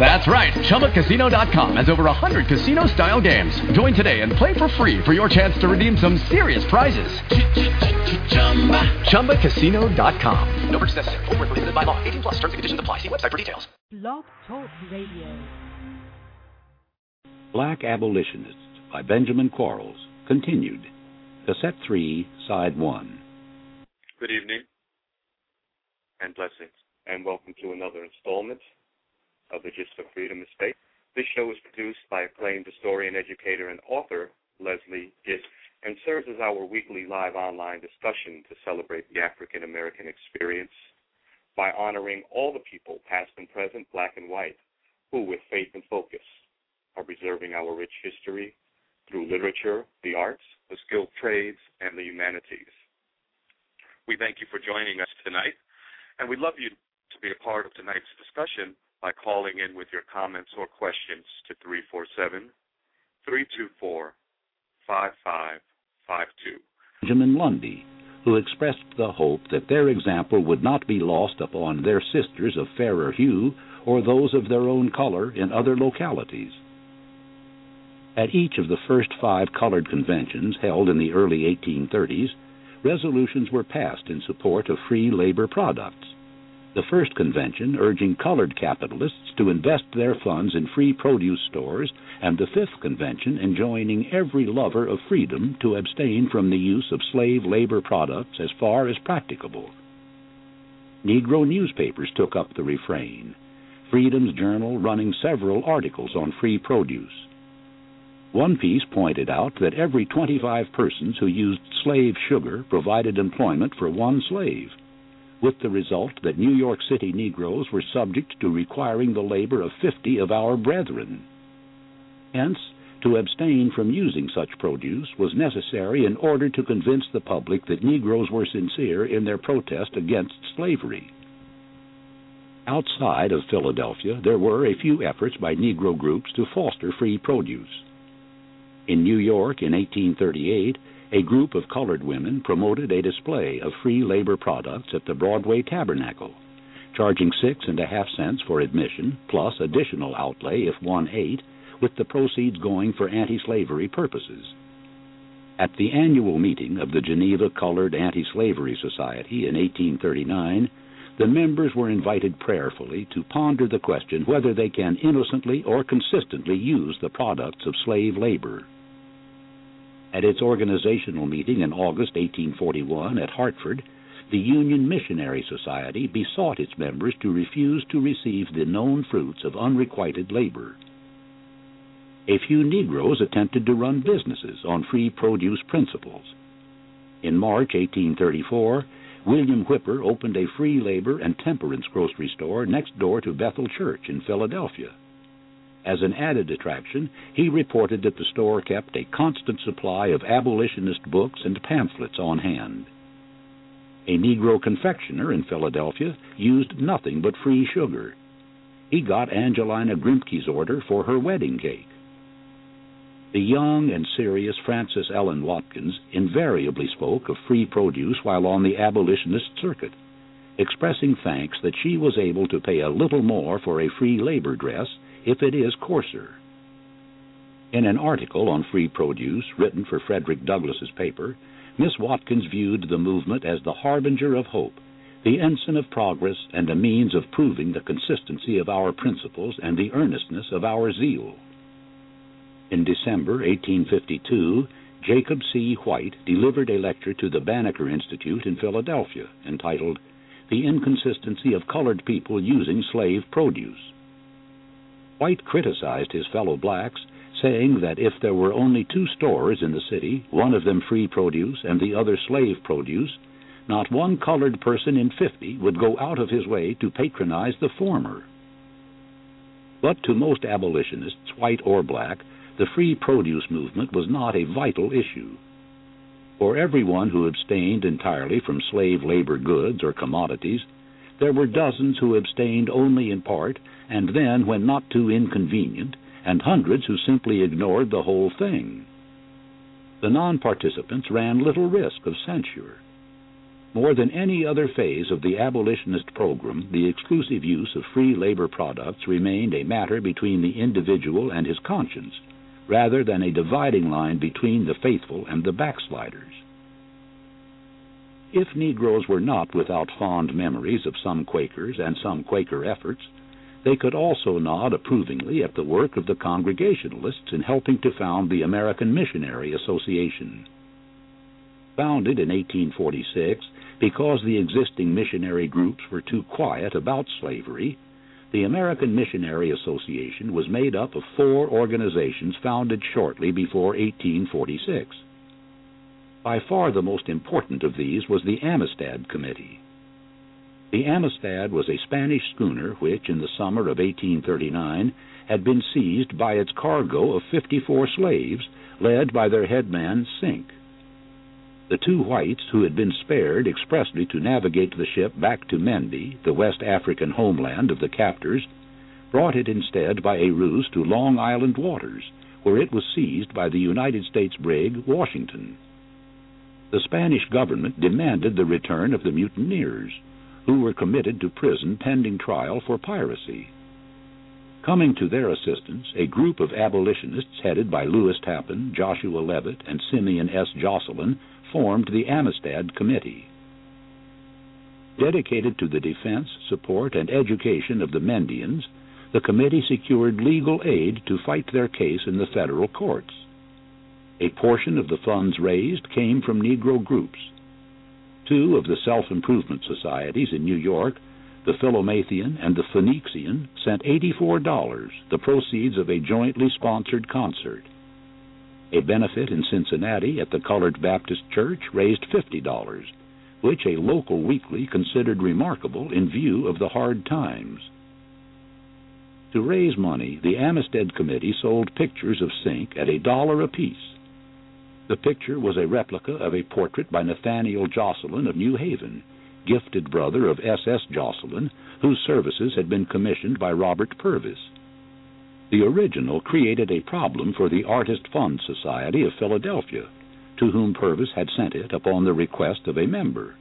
That's right, ChumbaCasino.com has over 100 casino-style games. Join today and play for free for your chance to redeem some serious prizes. ChumbaCasino.com. No purchase necessary. Void where prohibited by law. 18 plus terms and conditions apply. See website for details. Blog Talk Radio. Black Abolitionists by Benjamin Quarles. Continued. Cassette 3, Side 1. Good evening and blessings, and welcome to another installment of the Gist for Freedom Estate. This show is produced by acclaimed historian, educator, and author Leslie Gist, and serves as our weekly live online discussion to celebrate the African American experience by honoring all the people, past and present, black and white, who, with faith and focus, are preserving our rich history through literature, the arts, the skilled trades, and the humanities. We thank you for joining us tonight, and we'd love you to be a part of tonight's discussion by calling in with your comments or questions to 347-324-5552. Benjamin Lundy, who expressed the hope that their example would not be lost upon their sisters of fairer hue or those of their own color in other localities. At each of the first five colored conventions held in the early 1830s, resolutions were passed in support of free labor products. The first convention urging colored capitalists to invest their funds in free produce stores, and the fifth convention enjoining every lover of freedom to abstain from the use of slave labor products as far as practicable. Negro newspapers took up the refrain, Freedom's Journal running several articles on free produce. One piece pointed out that every 25 persons who used slave sugar provided employment for one slave, with the result that New York City Negroes were subject to requiring the labor of 50 of our brethren. Hence, to abstain from using such produce was necessary in order to convince the public that Negroes were sincere in their protest against slavery. Outside of Philadelphia, there were a few efforts by Negro groups to foster free produce. In New York in 1838, a group of colored women promoted a display of free labor products at the Broadway Tabernacle, charging 6.5 cents for admission, plus additional outlay if one ate, with the proceeds going for anti-slavery purposes. At the annual meeting of the Geneva Colored Anti-Slavery Society in 1839, the members were invited prayerfully to ponder the question whether they can innocently or consistently use the products of slave labor. At its organizational meeting in August 1841 at Hartford, the Union Missionary Society besought its members to refuse to receive the known fruits of unrequited labor. A few Negroes attempted to run businesses on free produce principles. In March 1834, William Whipper opened a free labor and temperance grocery store next door to Bethel Church in Philadelphia. As an added attraction, he reported that the store kept a constant supply of abolitionist books and pamphlets on hand. A Negro confectioner in Philadelphia used nothing but free sugar. He got Angelina Grimke's order for her wedding cake. The young and serious Frances Ellen Watkins invariably spoke of free produce while on the abolitionist circuit, expressing thanks that she was able to pay a little more for a free labor dress if it is coarser. In an article on free produce written for Frederick Douglass's paper, Miss Watkins viewed the movement as the harbinger of hope, the ensign of progress, and a means of proving the consistency of our principles and the earnestness of our zeal. In December 1852, Jacob C. White delivered a lecture to the Banneker Institute in Philadelphia entitled The Inconsistency of Colored People Using Slave Produce. White criticized his fellow blacks, saying that if there were only two stores in the city, one of them free produce and the other slave produce, not one colored person in 50 would go out of his way to patronize the former. But to most abolitionists, white or black, the free produce movement was not a vital issue. For everyone who abstained entirely from slave labor goods or commodities, There were dozens who abstained only in part, and then when not too inconvenient, and hundreds who simply ignored the whole thing. The non-participants ran little risk of censure. More than any other phase of the abolitionist program, the exclusive use of free labor products remained a matter between the individual and his conscience, rather than a dividing line between the faithful and the backsliders. If Negroes were not without fond memories of some Quakers and some Quaker efforts, they could also nod approvingly at the work of the Congregationalists in helping to found the American Missionary Association. Founded in 1846 because the existing missionary groups were too quiet about slavery, the American Missionary Association was made up of 4 organizations founded shortly before 1846. By far the most important of these was the Amistad Committee. The Amistad was a Spanish schooner which, in the summer of 1839, had been seized by its cargo of 54 slaves, led by their headman, Sink. The 2 whites who had been spared expressly to navigate the ship back to Mende, the West African homeland of the captors, brought it instead by a ruse to Long Island waters, where it was seized by the United States brig, Washington. The Spanish government demanded the return of the mutineers, who were committed to prison pending trial for piracy. Coming to their assistance, a group of abolitionists headed by Lewis Tappan, Joshua Levitt, and Simeon S. Jocelyn formed the Amistad Committee. Dedicated to the defense, support, and education of the Mendians, the committee secured legal aid to fight their case in the federal courts. A portion of the funds raised came from Negro groups. 2 of the self-improvement societies in New York, the Philomathean and the Phoenixian, sent $84, the proceeds of a jointly sponsored concert. A benefit in Cincinnati at the Colored Baptist Church raised $50, which a local weekly considered remarkable in view of the hard times. To raise money, the Amistad Committee sold pictures of Sink at $1 apiece. The picture was a replica of a portrait by Nathaniel Jocelyn of New Haven, gifted brother of S.S. Jocelyn, whose services had been commissioned by Robert Purvis. The original created a problem for the Artist Fund Society of Philadelphia, to whom Purvis had sent it upon the request of a member.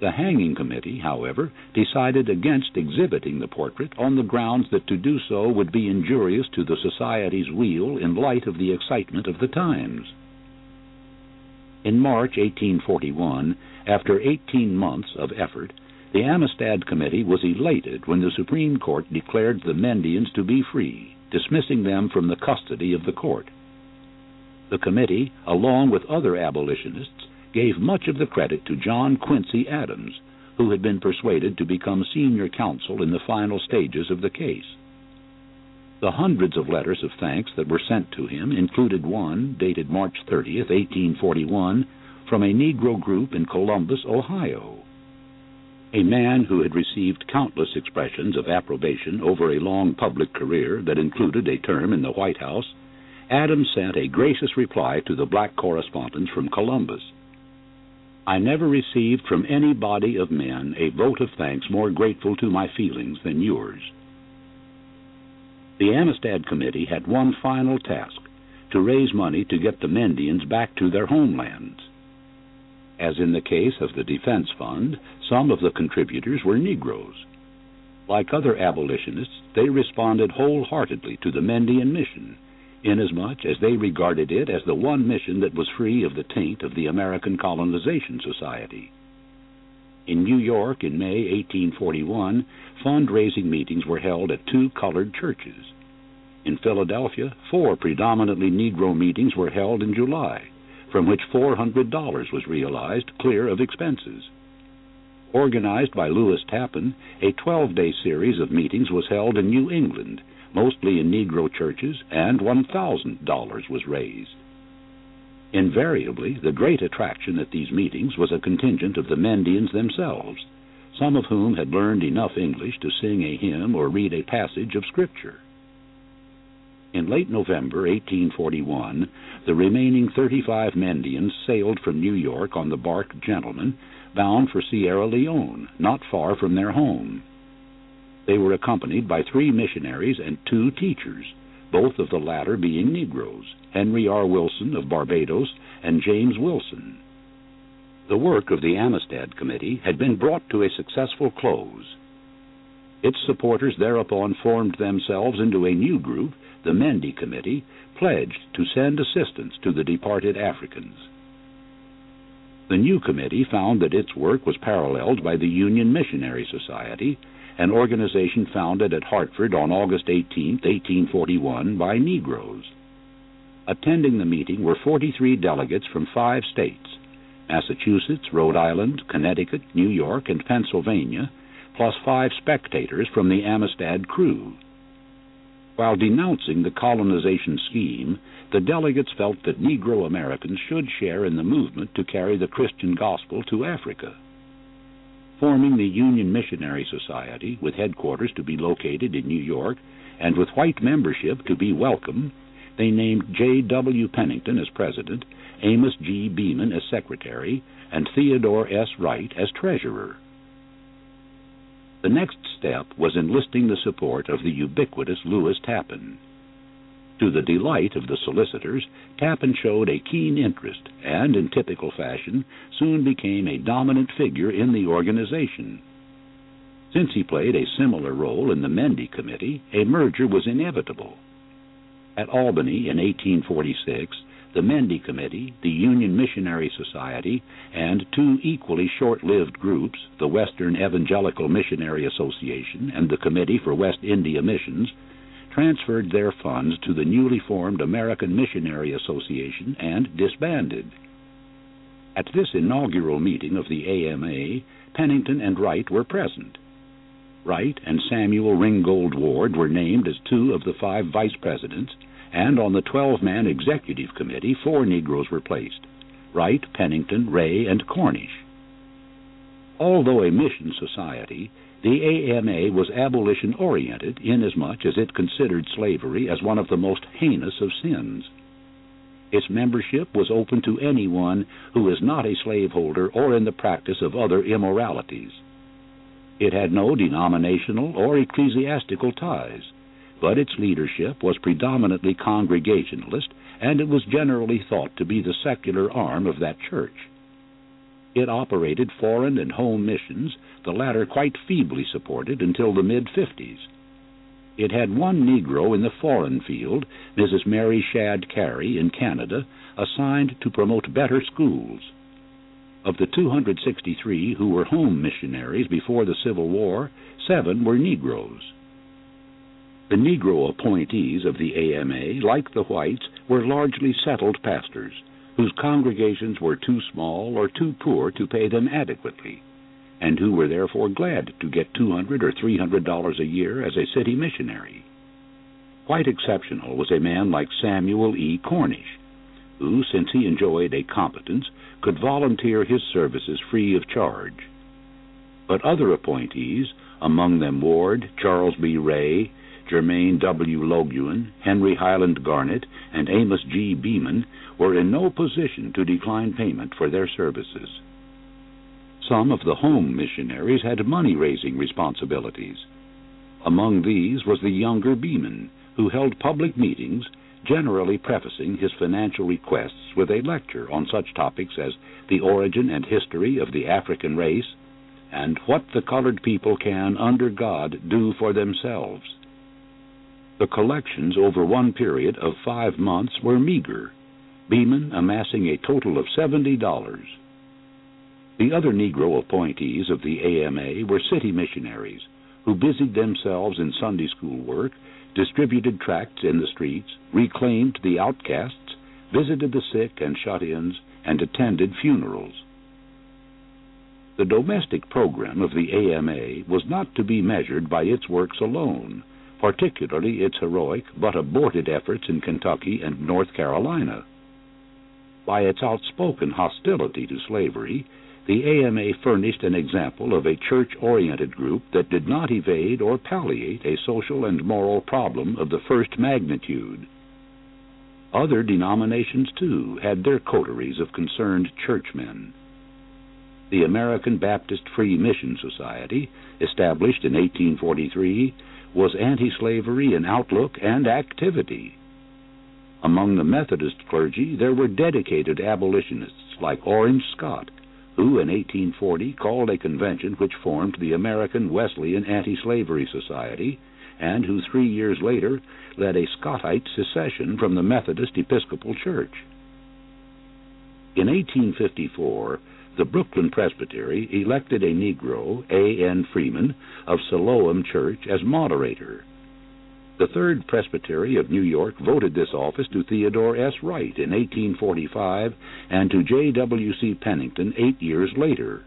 The hanging committee, however, decided against exhibiting the portrait on the grounds that to do so would be injurious to the society's weal in light of the excitement of the times. In March 1841, after 18 months of effort, the Amistad Committee was elated when the Supreme Court declared the Mendians to be free, dismissing them from the custody of the court. The committee, along with other abolitionists, gave much of the credit to John Quincy Adams, who had been persuaded to become senior counsel in the final stages of the case. The hundreds of letters of thanks that were sent to him included one, dated March 30, 1841, from a Negro group in Columbus, Ohio. A man who had received countless expressions of approbation over a long public career that included a term in the White House, Adams sent a gracious reply to the black correspondents from Columbus. I never received from any body of men a vote of thanks more grateful to my feelings than yours. The Amistad Committee had one final task, to raise money to get the Mendians back to their homelands. As in the case of the Defense Fund, some of the contributors were Negroes. Like other abolitionists, they responded wholeheartedly to the Mendian mission, inasmuch as they regarded it as the one mission that was free of the taint of the American Colonization Society. In New York in May 1841, fundraising meetings were held at 2 colored churches. In Philadelphia, 4 predominantly Negro meetings were held in July, from which $400 was realized clear of expenses. Organized by Lewis Tappan, a 12-day series of meetings was held in New England, mostly in Negro churches, and $1,000 was raised. Invariably, the great attraction at these meetings was a contingent of the Mendians themselves, some of whom had learned enough English to sing a hymn or read a passage of Scripture. In late November 1841, the remaining 35 Mendians sailed from New York on the bark Gentleman, bound for Sierra Leone, not far from their home. They were accompanied by 3 missionaries and 2 teachers, both of the latter being Negroes, Henry R. Wilson of Barbados and James Wilson. The work of the Amistad Committee had been brought to a successful close. Its supporters thereupon formed themselves into a new group, the Mende Committee, pledged to send assistance to the departed Africans. The new committee found that its work was paralleled by the Union Missionary Society, an organization founded at Hartford on August 18, 1841, by Negroes. Attending the meeting were 43 delegates from 5 states, Massachusetts, Rhode Island, Connecticut, New York, and Pennsylvania, plus 5 spectators from the Amistad crew. While denouncing the colonization scheme, the delegates felt that Negro Americans should share in the movement to carry the Christian gospel to Africa. Forming the Union Missionary Society, with headquarters to be located in New York, and with white membership to be welcome, they named J. W. Pennington as president, Amos G. Beeman as secretary, and Theodore S. Wright as treasurer. The next step was enlisting the support of the ubiquitous Lewis Tappan. To the delight of the solicitors, Tappan showed a keen interest and, in typical fashion, soon became a dominant figure in the organization. Since he played a similar role in the Mende Committee, a merger was inevitable. At Albany in 1846, the Mende Committee, the Union Missionary Society, and 2 equally short-lived groups, the Western Evangelical Missionary Association and the Committee for West India Missions, transferred their funds to the newly formed American Missionary Association and disbanded. At this inaugural meeting of the AMA, Pennington and Wright were present. Wright and Samuel Ringgold Ward were named as 2 of the 5 vice presidents, and on the 12-man executive committee 4 Negroes were placed, Wright, Pennington, Ray, and Cornish. Although a mission society, the AMA was abolition-oriented inasmuch as it considered slavery as one of the most heinous of sins. Its membership was open to anyone who is not a slaveholder or in the practice of other immoralities. It had no denominational or ecclesiastical ties, but its leadership was predominantly Congregationalist, and it was generally thought to be the secular arm of that church. It operated foreign and home missions, the latter quite feebly supported until the mid-50s. It had 1 Negro in the foreign field, Mrs. Mary Shadd Carey in Canada, assigned to promote better schools. Of the 263 who were home missionaries before the Civil War, 7 were Negroes. The Negro appointees of the AMA, like the whites, were largely settled pastors, whose congregations were too small or too poor to pay them adequately, and who were therefore glad to get $200 or $300 a year as a city missionary. Quite exceptional was a man like Samuel E. Cornish, who, since he enjoyed a competence, could volunteer his services free of charge. But other appointees, among them Ward, Charles B. Ray, Germaine W. Loguin, Henry Highland Garnett, and Amos G. Beeman, were in no position to decline payment for their services. Some of the home missionaries had money-raising responsibilities. Among these was the younger Beeman, who held public meetings, generally prefacing his financial requests with a lecture on such topics as the origin and history of the African race, and what the colored people can, under God, do for themselves. The collections over one period of 5 months were meager, Beeman amassing a total of $70. The other Negro appointees of the AMA were city missionaries, who busied themselves in Sunday school work, distributed tracts in the streets, reclaimed the outcasts, visited the sick and shut-ins, and attended funerals. The domestic program of the AMA was not to be measured by its works alone, particularly its heroic but aborted efforts in Kentucky and North Carolina. By its outspoken hostility to slavery, The AMA furnished an example of a church-oriented group that did not evade or palliate a social and moral problem of the first magnitude. Other denominations, too, had their coteries of concerned churchmen. The American Baptist Free Mission Society, established in 1843, was anti-slavery in outlook and activity. Among the Methodist clergy, there were dedicated abolitionists like Orange Scott, who in 1840 called a convention which formed the American Wesleyan Anti-Slavery Society, and who 3 years later led a Scottite secession from the Methodist Episcopal Church. In 1854, the Brooklyn Presbytery elected a Negro, A.N. Freeman, of Siloam Church as moderator. The Third Presbytery of New York voted this office to Theodore S. Wright in 1845 and to J.W.C. Pennington 8 years later.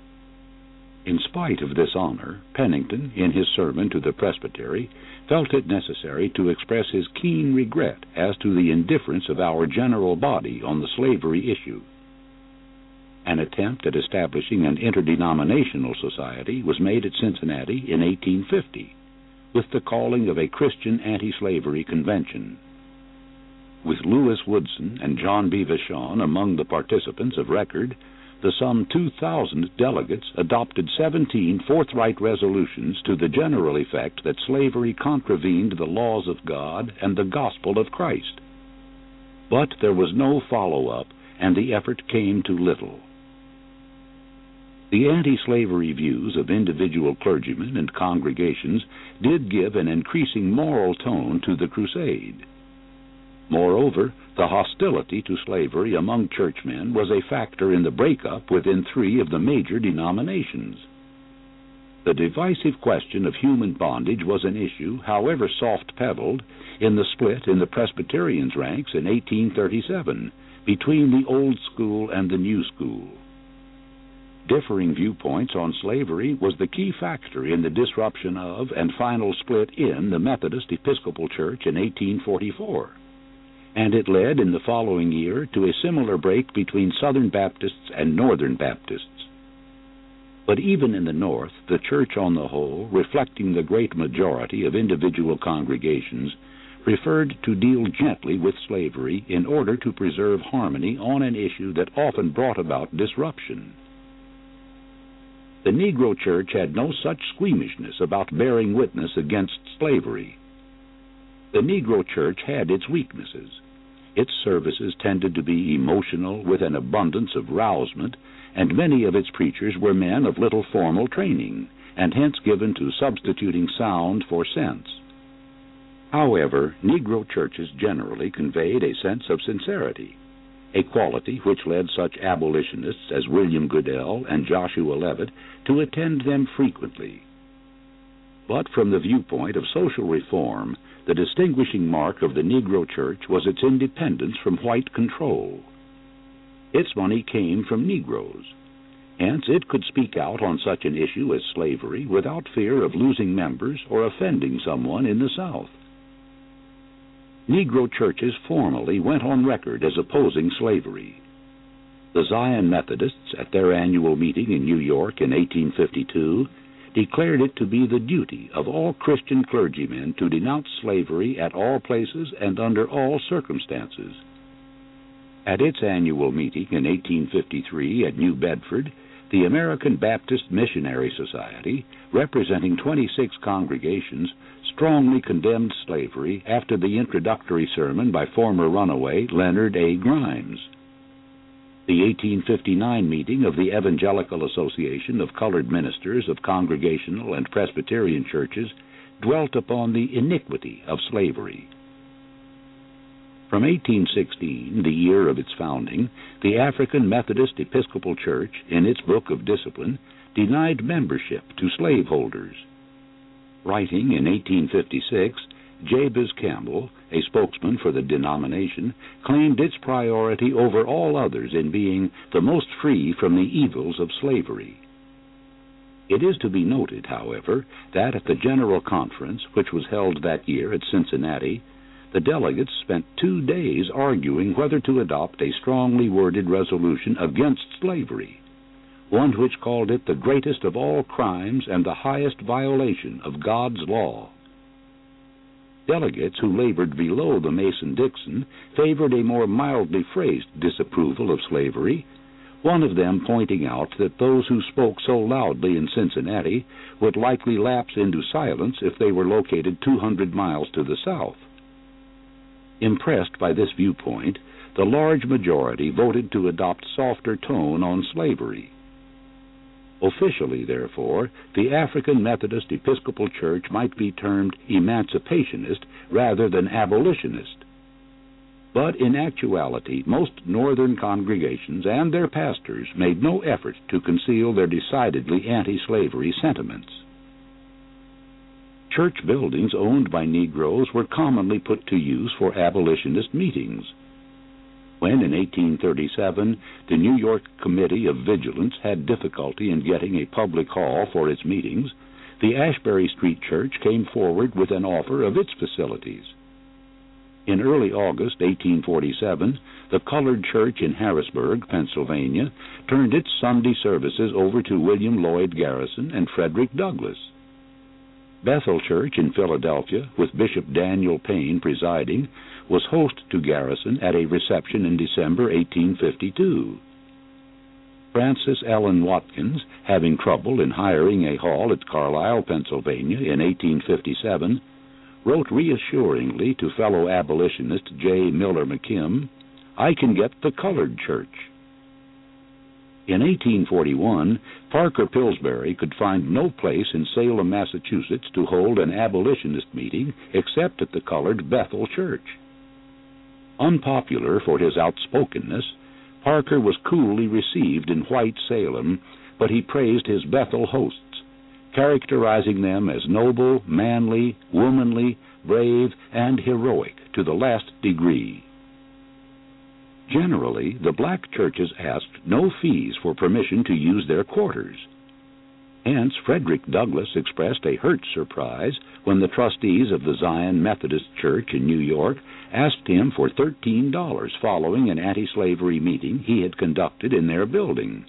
In spite of this honor, Pennington, in his sermon to the Presbytery, felt it necessary to express his keen regret as to the indifference of our general body on the slavery issue. An attempt at establishing an interdenominational society was made at Cincinnati in 1850. With the calling of a Christian anti-slavery convention. With Lewis Woodson and John B. Vachon among the participants of record, the some 2,000 delegates adopted 17 forthright resolutions to the general effect that slavery contravened the laws of God and the gospel of Christ. But there was no follow-up, and the effort came to little. The anti-slavery views of individual clergymen and congregations did give an increasing moral tone to the crusade. Moreover, the hostility to slavery among churchmen was a factor in the breakup within three of the major denominations. The divisive question of human bondage was an issue, however soft-pedaled, in the split in the Presbyterians' ranks in 1837 between the old school and the new school. Differing viewpoints on slavery was the key factor in the disruption of and final split in the Methodist Episcopal Church in 1844, and it led in the following year to a similar break between Southern Baptists and Northern Baptists. But even in the North, the church on the whole, reflecting the great majority of individual congregations, preferred to deal gently with slavery in order to preserve harmony on an issue that often brought about disruption. The Negro Church had no such squeamishness about bearing witness against slavery. The Negro Church had its weaknesses. Its services tended to be emotional with an abundance of rousement, and many of its preachers were men of little formal training, and hence given to substituting sound for sense. However, Negro churches generally conveyed a sense of sincerity, a quality which led such abolitionists as William Goodell and Joshua Levitt to attend them frequently. But from the viewpoint of social reform, the distinguishing mark of the Negro Church was its independence from white control. Its money came from Negroes. Hence, it could speak out on such an issue as slavery without fear of losing members or offending someone in the South. Negro churches formally went on record as opposing slavery. The Zion Methodists, at their annual meeting in New York in 1852, declared it to be the duty of all Christian clergymen to denounce slavery at all places and under all circumstances. At its annual meeting in 1853 at New Bedford, the American Baptist Missionary Society, representing 26 congregations, strongly condemned slavery after the introductory sermon by former runaway Leonard A. Grimes. The 1859 meeting of the Evangelical Association of Colored Ministers of Congregational and Presbyterian Churches dwelt upon the iniquity of slavery. From 1816, the year of its founding, the African Methodist Episcopal Church, in its Book of Discipline, denied membership to slaveholders. Writing in 1856, Jabez Campbell, a spokesman for the denomination, claimed its priority over all others in being the most free from the evils of slavery. It is to be noted, however, that at the General Conference, which was held that year at Cincinnati, the delegates spent 2 days arguing whether to adopt a strongly worded resolution against slavery, one which called it the greatest of all crimes and the highest violation of God's law. Delegates who labored below the Mason-Dixon favored a more mildly phrased disapproval of slavery, one of them pointing out that those who spoke so loudly in Cincinnati would likely lapse into silence if they were located 200 miles to the south. Impressed by this viewpoint, the large majority voted to adopt softer tone on slavery. Officially, therefore, the African Methodist Episcopal Church might be termed emancipationist rather than abolitionist. But in actuality, most northern congregations and their pastors made no effort to conceal their decidedly anti-slavery sentiments. Church buildings owned by Negroes were commonly put to use for abolitionist meetings. When, in 1837, the New York Committee of Vigilance had difficulty in getting a public hall for its meetings, the Ashbury Street Church came forward with an offer of its facilities. In early August 1847, the Colored Church in Harrisburg, Pennsylvania, turned its Sunday services over to William Lloyd Garrison and Frederick Douglass. Bethel Church in Philadelphia, with Bishop Daniel Payne presiding, was host to Garrison at a reception in December 1852. Frances Ellen Watkins, having trouble in hiring a hall at Carlisle, Pennsylvania, in 1857, wrote reassuringly to fellow abolitionist J. Miller McKim, "I can get the colored church." In 1841, Parker Pillsbury could find no place in Salem, Massachusetts, to hold an abolitionist meeting except at the colored Bethel Church. Unpopular for his outspokenness, Parker was coolly received in white Salem, but he praised his Bethel hosts, characterizing them as noble, manly, womanly, brave, and heroic to the last degree. Generally, the black churches asked no fees for permission to use their quarters. Hence, Frederick Douglass expressed a hurt surprise when the trustees of the Zion Methodist Church in New York asked him for $13 following an anti-slavery meeting he had conducted in their building.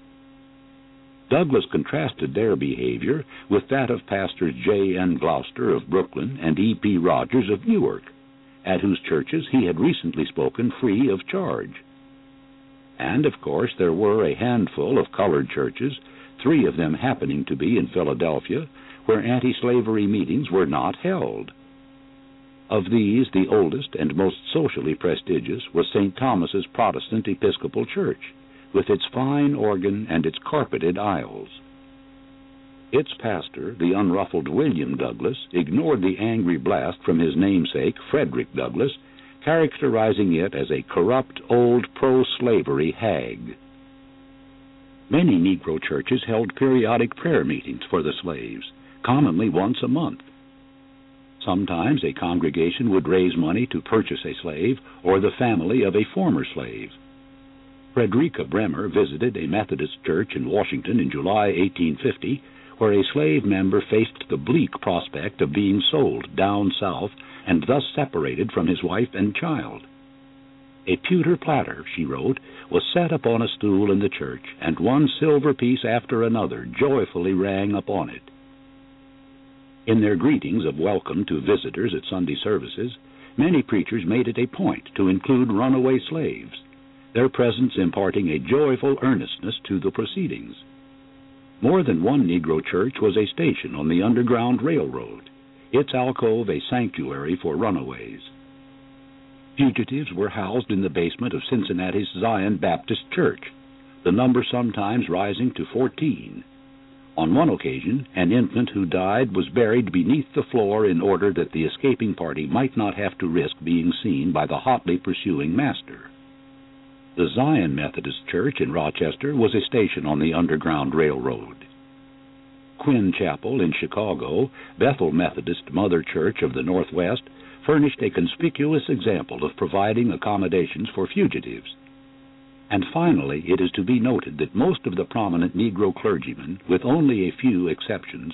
Douglass contrasted their behavior with that of Pastors J. N. Gloucester of Brooklyn and E. P. Rogers of Newark, at whose churches he had recently spoken free of charge. And, of course, there were a handful of colored churches, three of them happening to be in Philadelphia, where anti-slavery meetings were not held. Of these, the oldest and most socially prestigious was St. Thomas's Protestant Episcopal Church, with its fine organ and its carpeted aisles. Its pastor, the unruffled William Douglass, ignored the angry blast from his namesake, Frederick Douglass, characterizing it as a corrupt, old, pro-slavery hag. Many Negro churches held periodic prayer meetings for the slaves, commonly once a month. Sometimes a congregation would raise money to purchase a slave or the family of a former slave. Frederica Bremer visited a Methodist church in Washington in July 1850, where a slave member faced the bleak prospect of being sold down south and thus separated from his wife and child. A pewter platter, she wrote, was set upon a stool in the church, and one silver piece after another joyfully rang upon it. In their greetings of welcome to visitors at Sunday services, many preachers made it a point to include runaway slaves, their presence imparting a joyful earnestness to the proceedings. More than one Negro church was a station on the Underground Railroad, its alcove a sanctuary for runaways. Fugitives were housed in the basement of Cincinnati's Zion Baptist Church, the number sometimes rising to 14. On one occasion, an infant who died was buried beneath the floor in order that the escaping party might not have to risk being seen by the hotly pursuing master. The Zion Methodist Church in Rochester was a station on the Underground Railroad. Quinn Chapel in Chicago, Bethel Methodist Mother Church of the Northwest, furnished a conspicuous example of providing accommodations for fugitives. And finally, it is to be noted that most of the prominent Negro clergymen, with only a few exceptions,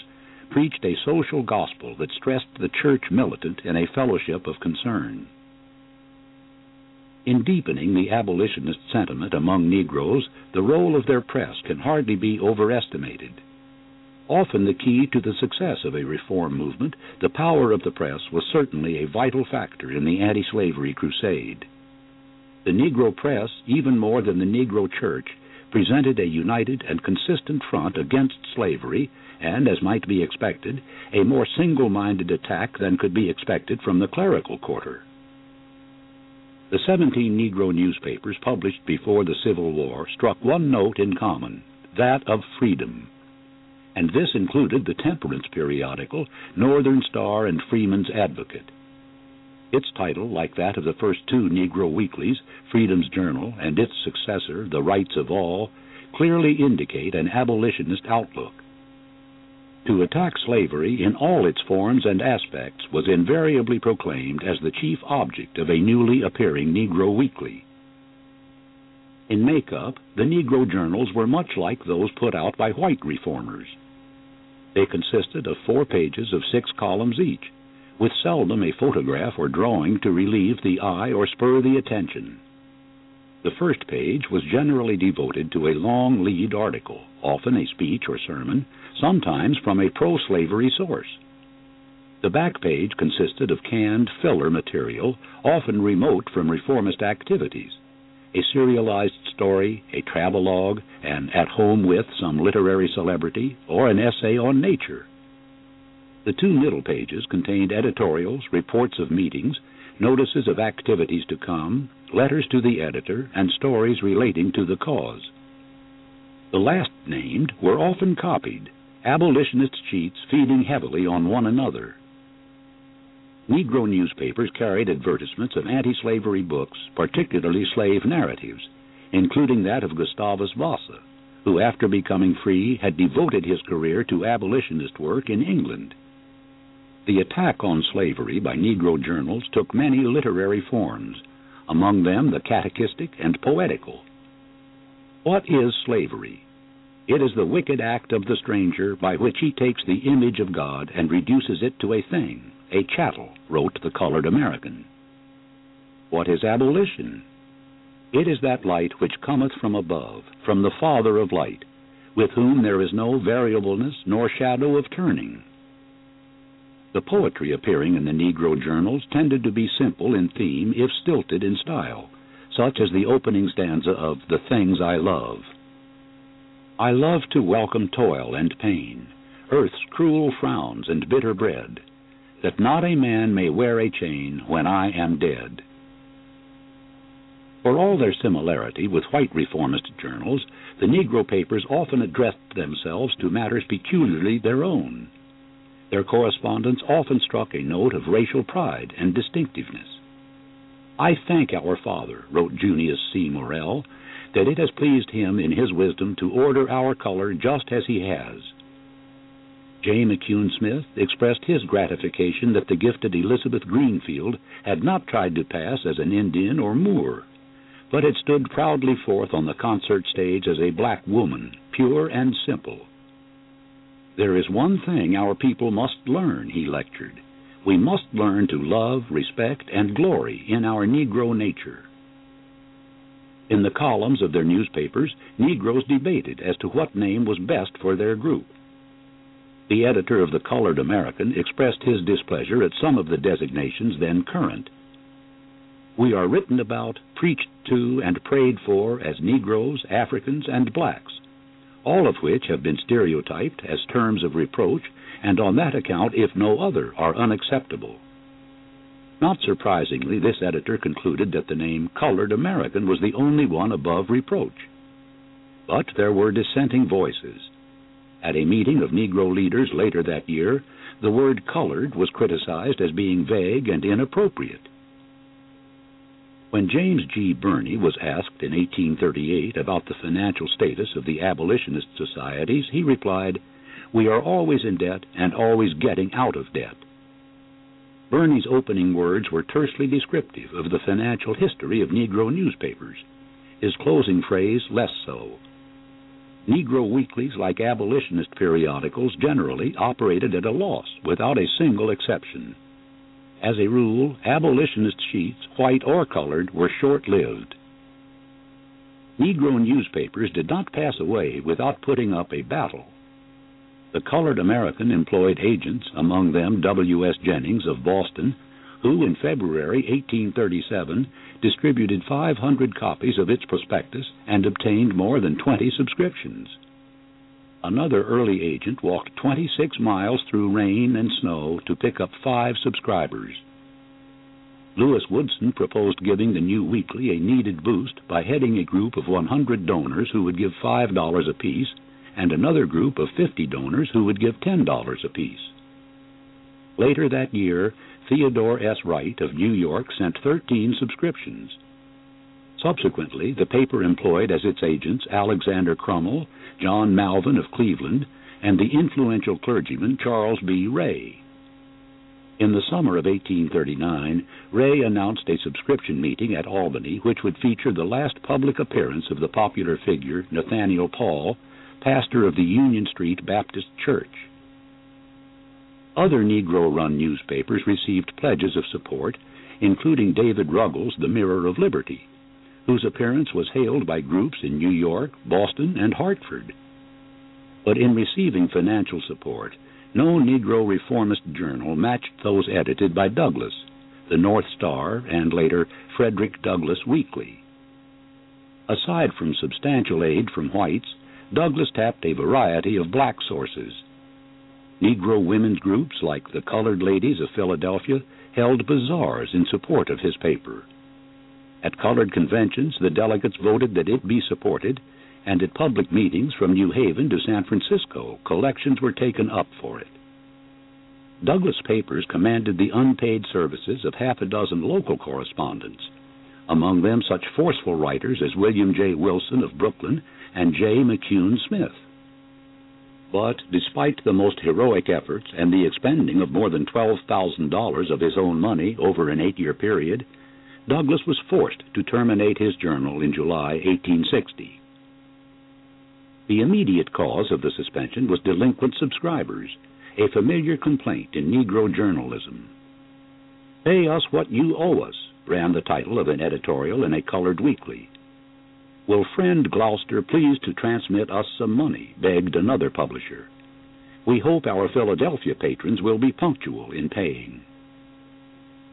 preached a social gospel that stressed the church militant in a fellowship of concern. In deepening the abolitionist sentiment among Negroes, the role of their press can hardly be overestimated. Often the key to the success of a reform movement, the power of the press was certainly a vital factor in the anti-slavery crusade. The Negro press, even more than the Negro church, presented a united and consistent front against slavery and, as might be expected, a more single-minded attack than could be expected from the clerical quarter. The 17 Negro newspapers published before the Civil War struck one note in common, that of freedom. And this included the temperance periodical, Northern Star and Freeman's Advocate. Its title, like that of the first two Negro weeklies, Freedom's Journal and its successor, The Rights of All, clearly indicate an abolitionist outlook. To attack slavery in all its forms and aspects was invariably proclaimed as the chief object of a newly appearing Negro weekly. In makeup, the Negro journals were much like those put out by white reformers. They consisted of 4 pages of 6 columns each, with seldom a photograph or drawing to relieve the eye or spur the attention. The first page was generally devoted to a long lead article, often a speech or sermon, sometimes from a pro-slavery source. The back page consisted of canned filler material, often remote from reformist activities, a serialized story, a travelogue, an at-home with some literary celebrity, or an essay on nature. The 2 middle pages contained editorials, reports of meetings, notices of activities to come, letters to the editor, and stories relating to the cause. The last named were often copied, abolitionist sheets feeding heavily on one another. Negro newspapers carried advertisements of anti-slavery books, particularly slave narratives, including that of Gustavus Vassa, who, after becoming free, had devoted his career to abolitionist work in England. The attack on slavery by Negro journals took many literary forms, among them the catechistic and poetical. What is slavery? It is the wicked act of the stranger by which he takes the image of God and reduces it to a thing, a chattel, wrote the colored American. What is abolition? It is that light which cometh from above, from the Father of light, with whom there is no variableness nor shadow of turning. The poetry appearing in the Negro journals tended to be simple in theme if stilted in style, such as the opening stanza of The Things I Love. I love to welcome toil and pain, earth's cruel frowns and bitter bread, that not a man may wear a chain when I am dead. For all their similarity with white reformist journals, the Negro papers often addressed themselves to matters peculiarly their own. Their correspondence often struck a note of racial pride and distinctiveness. I thank our Father, wrote Junius C. Morrell, that it has pleased him in his wisdom to order our color just as he has. J. McCune Smith expressed his gratification that the gifted Elizabeth Greenfield had not tried to pass as an Indian or Moor, but had stood proudly forth on the concert stage as a black woman, pure and simple. There is one thing our people must learn, he lectured. We must learn to love, respect, and glory in our Negro nature. In the columns of their newspapers, Negroes debated as to what name was best for their group. The editor of the Colored American expressed his displeasure at some of the designations then current. We are written about, preached to, and prayed for as Negroes, Africans, and blacks, all of which have been stereotyped as terms of reproach, and on that account, if no other, are unacceptable. Not surprisingly, this editor concluded that the name Colored American was the only one above reproach. But there were dissenting voices. At a meeting of Negro leaders later that year, the word colored was criticized as being vague and inappropriate. When James G. Birney was asked in 1838 about the financial status of the abolitionist societies, he replied, "We are always in debt and always getting out of debt." Birney's opening words were tersely descriptive of the financial history of Negro newspapers, his closing phrase less so. Negro weeklies, like abolitionist periodicals, generally operated at a loss, without a single exception. As a rule, abolitionist sheets, white or colored, were short-lived. Negro newspapers did not pass away without putting up a battle. The colored American employed agents, among them W.S. Jennings of Boston, who in February 1837 distributed 500 copies of its prospectus and obtained more than 20 subscriptions. Another early agent walked 26 miles through rain and snow to pick up 5 subscribers. Lewis Woodson proposed giving the new weekly a needed boost by heading a group of 100 donors who would give $5 apiece and another group of 50 donors who would give $10 apiece. Later that year, Theodore S. Wright of New York sent 13 subscriptions. Subsequently, the paper employed as its agents Alexander Crummell, John Malvin of Cleveland, and the influential clergyman Charles B. Ray. In the summer of 1839, Ray announced a subscription meeting at Albany which would feature the last public appearance of the popular figure Nathaniel Paul, pastor of the Union Street Baptist Church. Other Negro-run newspapers received pledges of support, including David Ruggles, the Mirror of Liberty, whose appearance was hailed by groups in New York, Boston, and Hartford. But in receiving financial support, no Negro reformist journal matched those edited by Douglass, the North Star, and later Frederick Douglass Weekly. Aside from substantial aid from whites, Douglass tapped a variety of black sources. Negro women's groups like the Colored Ladies of Philadelphia held bazaars in support of his paper. At colored conventions, the delegates voted that it be supported, and at public meetings from New Haven to San Francisco, collections were taken up for it. Douglass papers commanded the unpaid services of half a dozen local correspondents, among them such forceful writers as William J. Wilson of Brooklyn and J. McCune Smith. But despite the most heroic efforts and the expending of more than $12,000 of his own money over an 8-year period, Douglass was forced to terminate his journal in July 1860. The immediate cause of the suspension was delinquent subscribers, a familiar complaint in Negro journalism. "Pay us what you owe us," ran the title of an editorial in a colored weekly. "Will friend Gloucester please to transmit us some money?" begged another publisher. "We hope our Philadelphia patrons will be punctual in paying."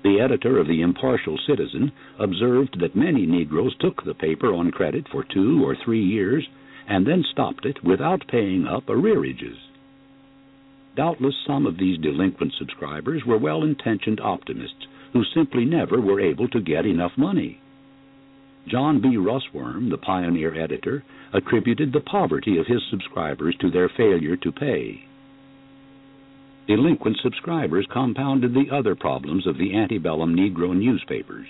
The editor of the Impartial Citizen observed that many Negroes took the paper on credit for 2 or 3 years and then stopped it without paying up arrearages. Doubtless some of these delinquent subscribers were well-intentioned optimists who simply never were able to get enough money. John B. Russworm, the pioneer editor, attributed the poverty of his subscribers to their failure to pay. Delinquent subscribers compounded the other problems of the antebellum Negro newspapers.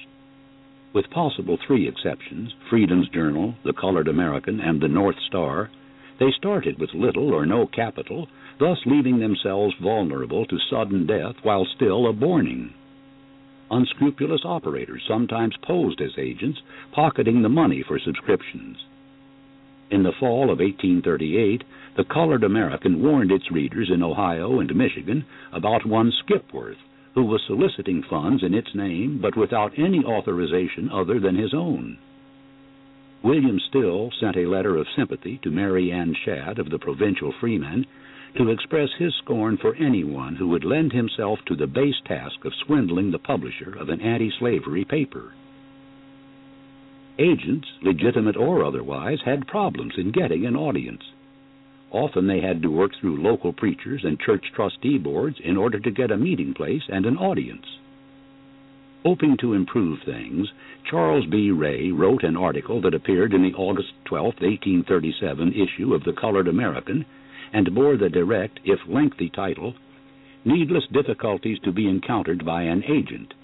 With possible 3 exceptions, Freedom's Journal, the Colored American, and the North Star, they started with little or no capital, thus leaving themselves vulnerable to sudden death while still a borning. Unscrupulous operators sometimes posed as agents, pocketing the money for subscriptions. In the fall of 1838, the Colored American warned its readers in Ohio and Michigan about one Skipworth, who was soliciting funds in its name but without any authorization other than his own. William Still sent a letter of sympathy to Mary Ann Shadd of the Provincial Freeman to express his scorn for anyone who would lend himself to the base task of swindling the publisher of an anti-slavery paper. Agents, legitimate or otherwise, had problems in getting an audience. Often they had to work through local preachers and church trustee boards in order to get a meeting place and an audience. Hoping to improve things, Charles B. Ray wrote an article that appeared in the August 12, 1837 issue of the Colored American and bore the direct, if lengthy, title, "Needless Difficulties to be Encountered by an Agent."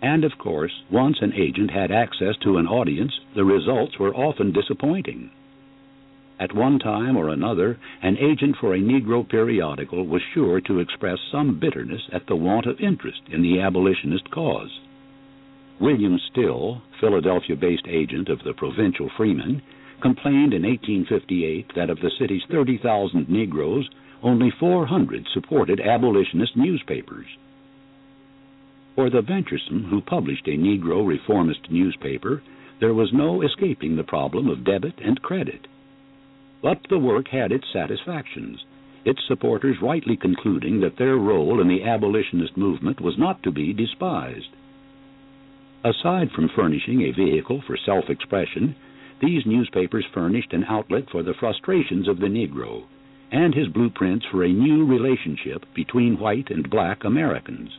And, of course, once an agent had access to an audience, the results were often disappointing. At one time or another, an agent for a Negro periodical was sure to express some bitterness at the want of interest in the abolitionist cause. William Still, Philadelphia-based agent of the Provincial Freeman, complained in 1858 that of the city's 30,000 Negroes, only 400 supported abolitionist newspapers. or the venturesome who published a Negro reformist newspaper, there was no escaping the problem of debit and credit. But the work had its satisfactions, its supporters rightly concluding that their role in the abolitionist movement was not to be despised. Aside from furnishing a vehicle for self-expression, these newspapers furnished an outlet for the frustrations of the Negro and his blueprints for a new relationship between white and black Americans.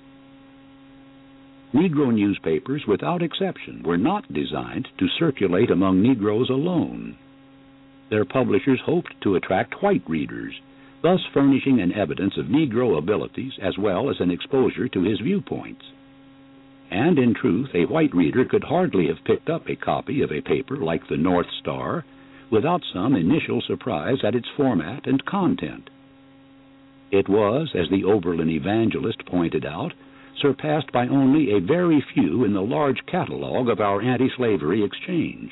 Negro newspapers, without exception, were not designed to circulate among Negroes alone. Their publishers hoped to attract white readers, thus furnishing an evidence of Negro abilities as well as an exposure to his viewpoints. And in truth, a white reader could hardly have picked up a copy of a paper like the North Star without some initial surprise at its format and content. It was, as the Oberlin Evangelist pointed out, surpassed by only a very few in the large catalog of our anti-slavery exchange.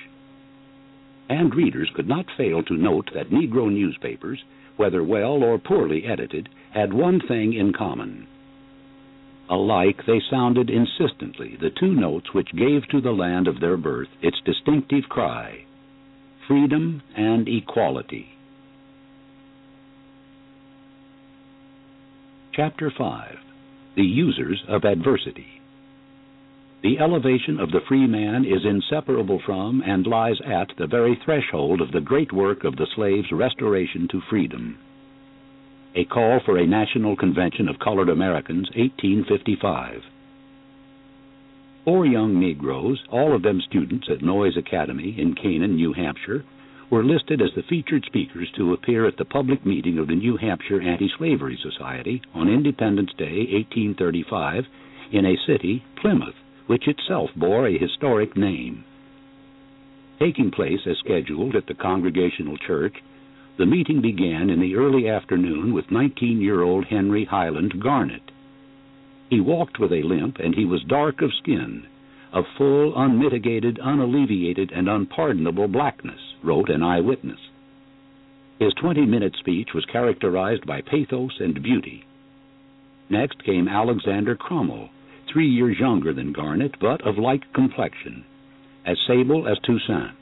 And readers could not fail to note that Negro newspapers, whether well or poorly edited, had one thing in common. Alike, they sounded insistently the two notes which gave to the land of their birth its distinctive cry, freedom and equality. Chapter 5. The Users of Adversity. The elevation of the free man is inseparable from and lies at the very threshold of the great work of the slave's restoration to freedom. A call for a National Convention of Colored Americans, 1855. Four young Negroes, all of them students at Noyes Academy in Canaan, New Hampshire, were listed as the featured speakers to appear at the public meeting of the New Hampshire Anti-Slavery Society on Independence Day, 1835, in a city, Plymouth, which itself bore a historic name. Taking place as scheduled at the Congregational Church, the meeting began in the early afternoon with 19-year-old Henry Highland Garnett. He walked with a limp, and he was dark of skin, of full, unmitigated, unalleviated, and unpardonable blackness, wrote an eyewitness. His 20-minute speech was characterized by pathos and beauty. Next came Alexander Crummell, 3 years younger than Garnett, but of like complexion, as sable as Toussaint.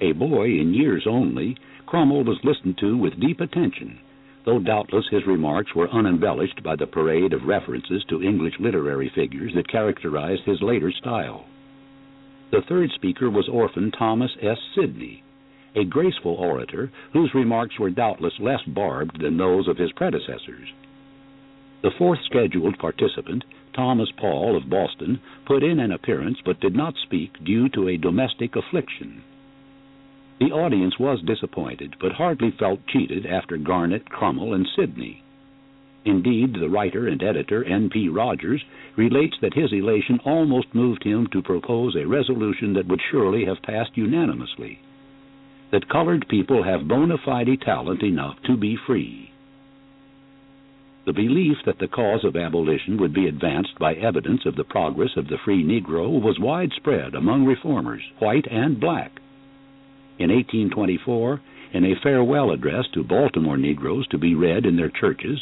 A boy in years only, Crummell was listened to with deep attention, though doubtless his remarks were unembellished by the parade of references to English literary figures that characterized his later style. The third speaker was orphan Thomas S. Sidney, a graceful orator whose remarks were doubtless less barbed than those of his predecessors. The fourth scheduled participant, Thomas Paul of Boston, put in an appearance but did not speak due to a domestic affliction. The audience was disappointed, but hardly felt cheated after Garnett, Crummell, and Sidney. Indeed, the writer and editor, N.P. Rogers, relates that his elation almost moved him to propose a resolution that would surely have passed unanimously, that colored people have bona fide talent enough to be free. The belief that the cause of abolition would be advanced by evidence of the progress of the free Negro was widespread among reformers, white and black. In 1824, in a farewell address to Baltimore Negroes to be read in their churches,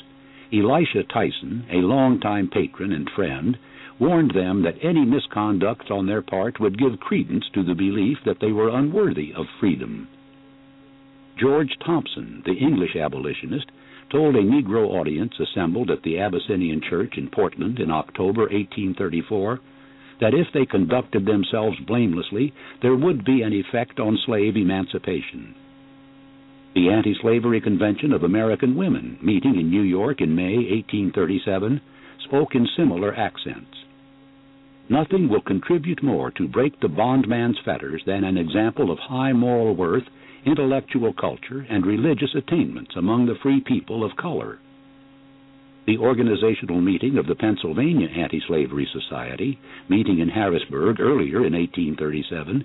Elisha Tyson, a longtime patron and friend, warned them that any misconduct on their part would give credence to the belief that they were unworthy of freedom. George Thompson, the English abolitionist, told a Negro audience assembled at the Abyssinian Church in Portland in October 1834, that if they conducted themselves blamelessly, there would be an effect on slave emancipation. The Anti-Slavery Convention of American Women, meeting in New York in May 1837, spoke in similar accents. Nothing will contribute more to break the bondman's fetters than an example of high moral worth, intellectual culture, and religious attainments among the free people of color. The organizational meeting of the Pennsylvania Anti-Slavery Society, meeting in Harrisburg earlier in 1837,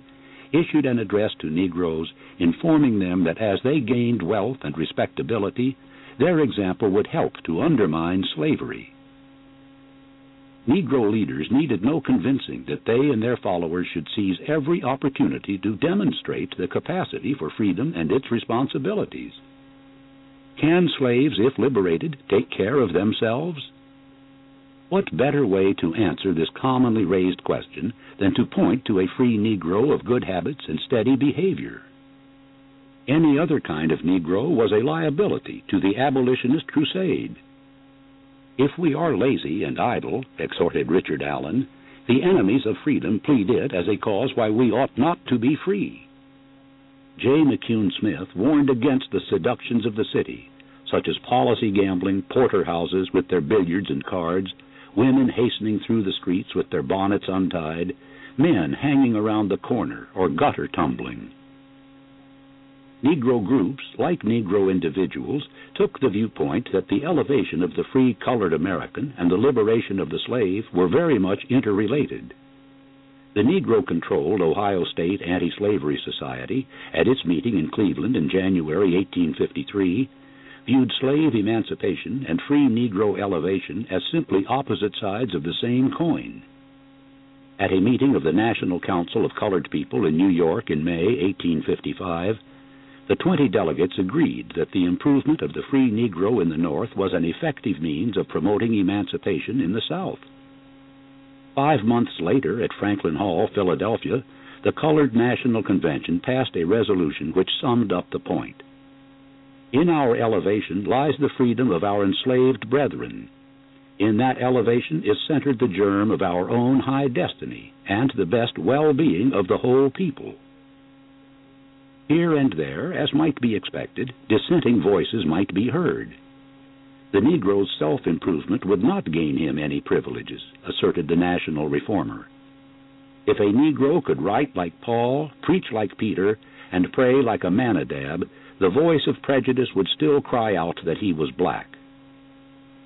issued an address to Negroes informing them that as they gained wealth and respectability, their example would help to undermine slavery. Negro leaders needed no convincing that they and their followers should seize every opportunity to demonstrate the capacity for freedom and its responsibilities. Can slaves, if liberated, take care of themselves? What better way to answer this commonly raised question than to point to a free Negro of good habits and steady behavior? Any other kind of Negro was a liability to the abolitionist crusade. If we are lazy and idle, exhorted Richard Allen, the enemies of freedom plead it as a cause why we ought not to be free. J. McCune Smith warned against the seductions of the city, such as policy gambling, porterhouses with their billiards and cards, women hastening through the streets with their bonnets untied, men hanging around the corner or gutter tumbling. Negro groups, like Negro individuals, took the viewpoint that the elevation of the free colored American and the liberation of the slave were very much interrelated. The Negro-controlled Ohio State Anti-Slavery Society, at its meeting in Cleveland in January 1853, viewed slave emancipation and free Negro elevation as simply opposite sides of the same coin. At a meeting of the National Council of Colored People in New York in May 1855, the 20 delegates agreed that the improvement of the free Negro in the North was an effective means of promoting emancipation in the South. 5 months later, at Franklin Hall, Philadelphia, the Colored National Convention passed a resolution which summed up the point. In our elevation lies the freedom of our enslaved brethren. In that elevation is centered the germ of our own high destiny and the best well-being of the whole people. Here and there, as might be expected, dissenting voices might be heard. The Negro's self-improvement would not gain him any privileges, asserted the national reformer. If a Negro could write like Paul, preach like Peter, and pray like Amminadab, the voice of prejudice would still cry out that he was black.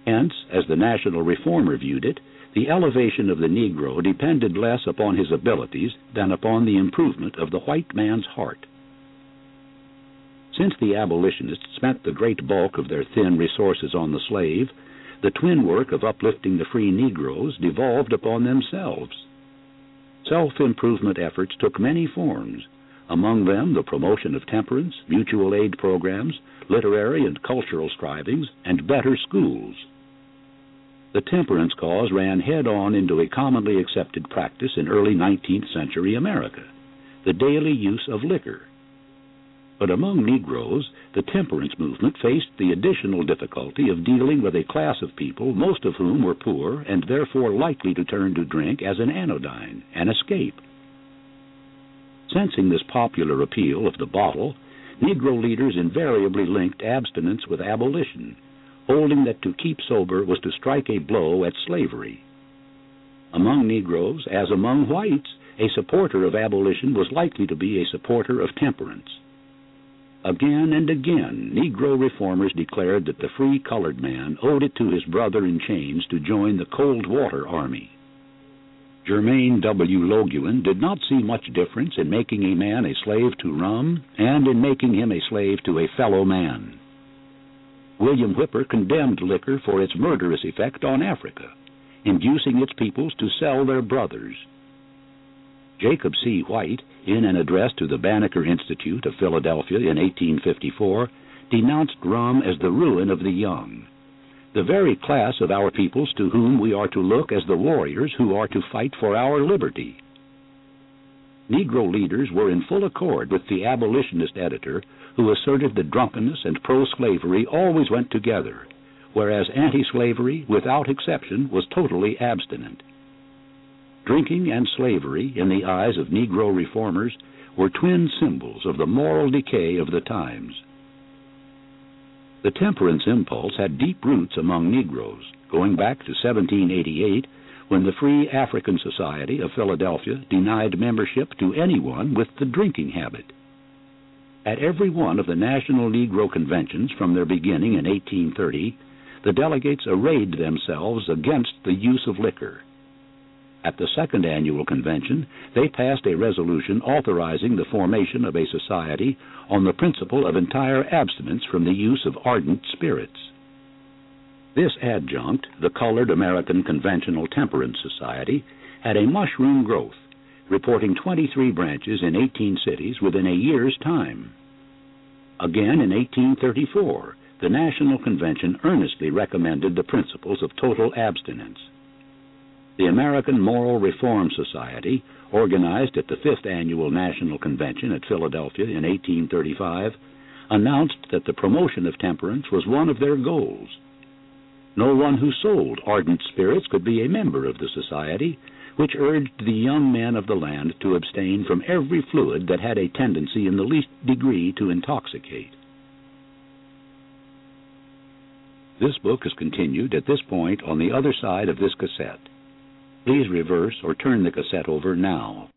Hence, as the national reformer viewed it, the elevation of the Negro depended less upon his abilities than upon the improvement of the white man's heart. Since the abolitionists spent the great bulk of their thin resources on the slave, the twin work of uplifting the free Negroes devolved upon themselves. Self-improvement efforts took many forms, among them the promotion of temperance, mutual aid programs, literary and cultural strivings, and better schools. The temperance cause ran head-on into a commonly accepted practice in early 19th century America, the daily use of liquor. But among Negroes, the temperance movement faced the additional difficulty of dealing with a class of people, most of whom were poor and therefore likely to turn to drink as an anodyne, an escape. Sensing this popular appeal of the bottle, Negro leaders invariably linked abstinence with abolition, holding that to keep sober was to strike a blow at slavery. Among Negroes, as among whites, a supporter of abolition was likely to be a supporter of temperance. Again and again, Negro reformers declared that the free colored man owed it to his brother in chains to join the Cold Water Army. Germaine W. Loguen did not see much difference in making a man a slave to rum and in making him a slave to a fellow man. William Whipper condemned liquor for its murderous effect on Africa, inducing its peoples to sell their brothers. Jacob C. White, in an address to the Banneker Institute of Philadelphia in 1854, denounced rum as the ruin of the young, the very class of our peoples to whom we are to look as the warriors who are to fight for our liberty. Negro leaders were in full accord with the abolitionist editor who asserted that drunkenness and pro-slavery always went together, whereas anti-slavery, without exception, was totally abstinent. Drinking and slavery, in the eyes of Negro reformers, were twin symbols of the moral decay of the times. The temperance impulse had deep roots among Negroes, going back to 1788, when the Free African Society of Philadelphia denied membership to anyone with the drinking habit. At every one of the National Negro Conventions from their beginning in 1830, the delegates arrayed themselves against the use of liquor. At the second annual convention, they passed a resolution authorizing the formation of a society on the principle of entire abstinence from the use of ardent spirits. This adjunct, the Colored American Conventional Temperance Society, had a mushroom growth, reporting 23 branches in 18 cities within a year's time. Again, in 1834, the National Convention earnestly recommended the principles of total abstinence. the American Moral Reform Society, organized at the Fifth Annual National Convention at Philadelphia in 1835, announced that the promotion of temperance was one of their goals. No one who sold ardent spirits could be a member of the society, which urged the young men of the land to abstain from every fluid that had a tendency in the least degree to intoxicate. This book is continued at this point on the other side of this cassette. Please reverse or turn the cassette over now.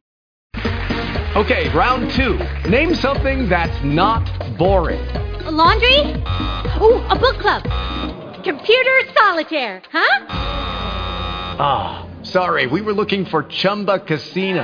Okay, round two. Name something that's not boring. A laundry? Ooh, a book club. Computer solitaire, huh? Ah, sorry, we were looking for Chumba Casino.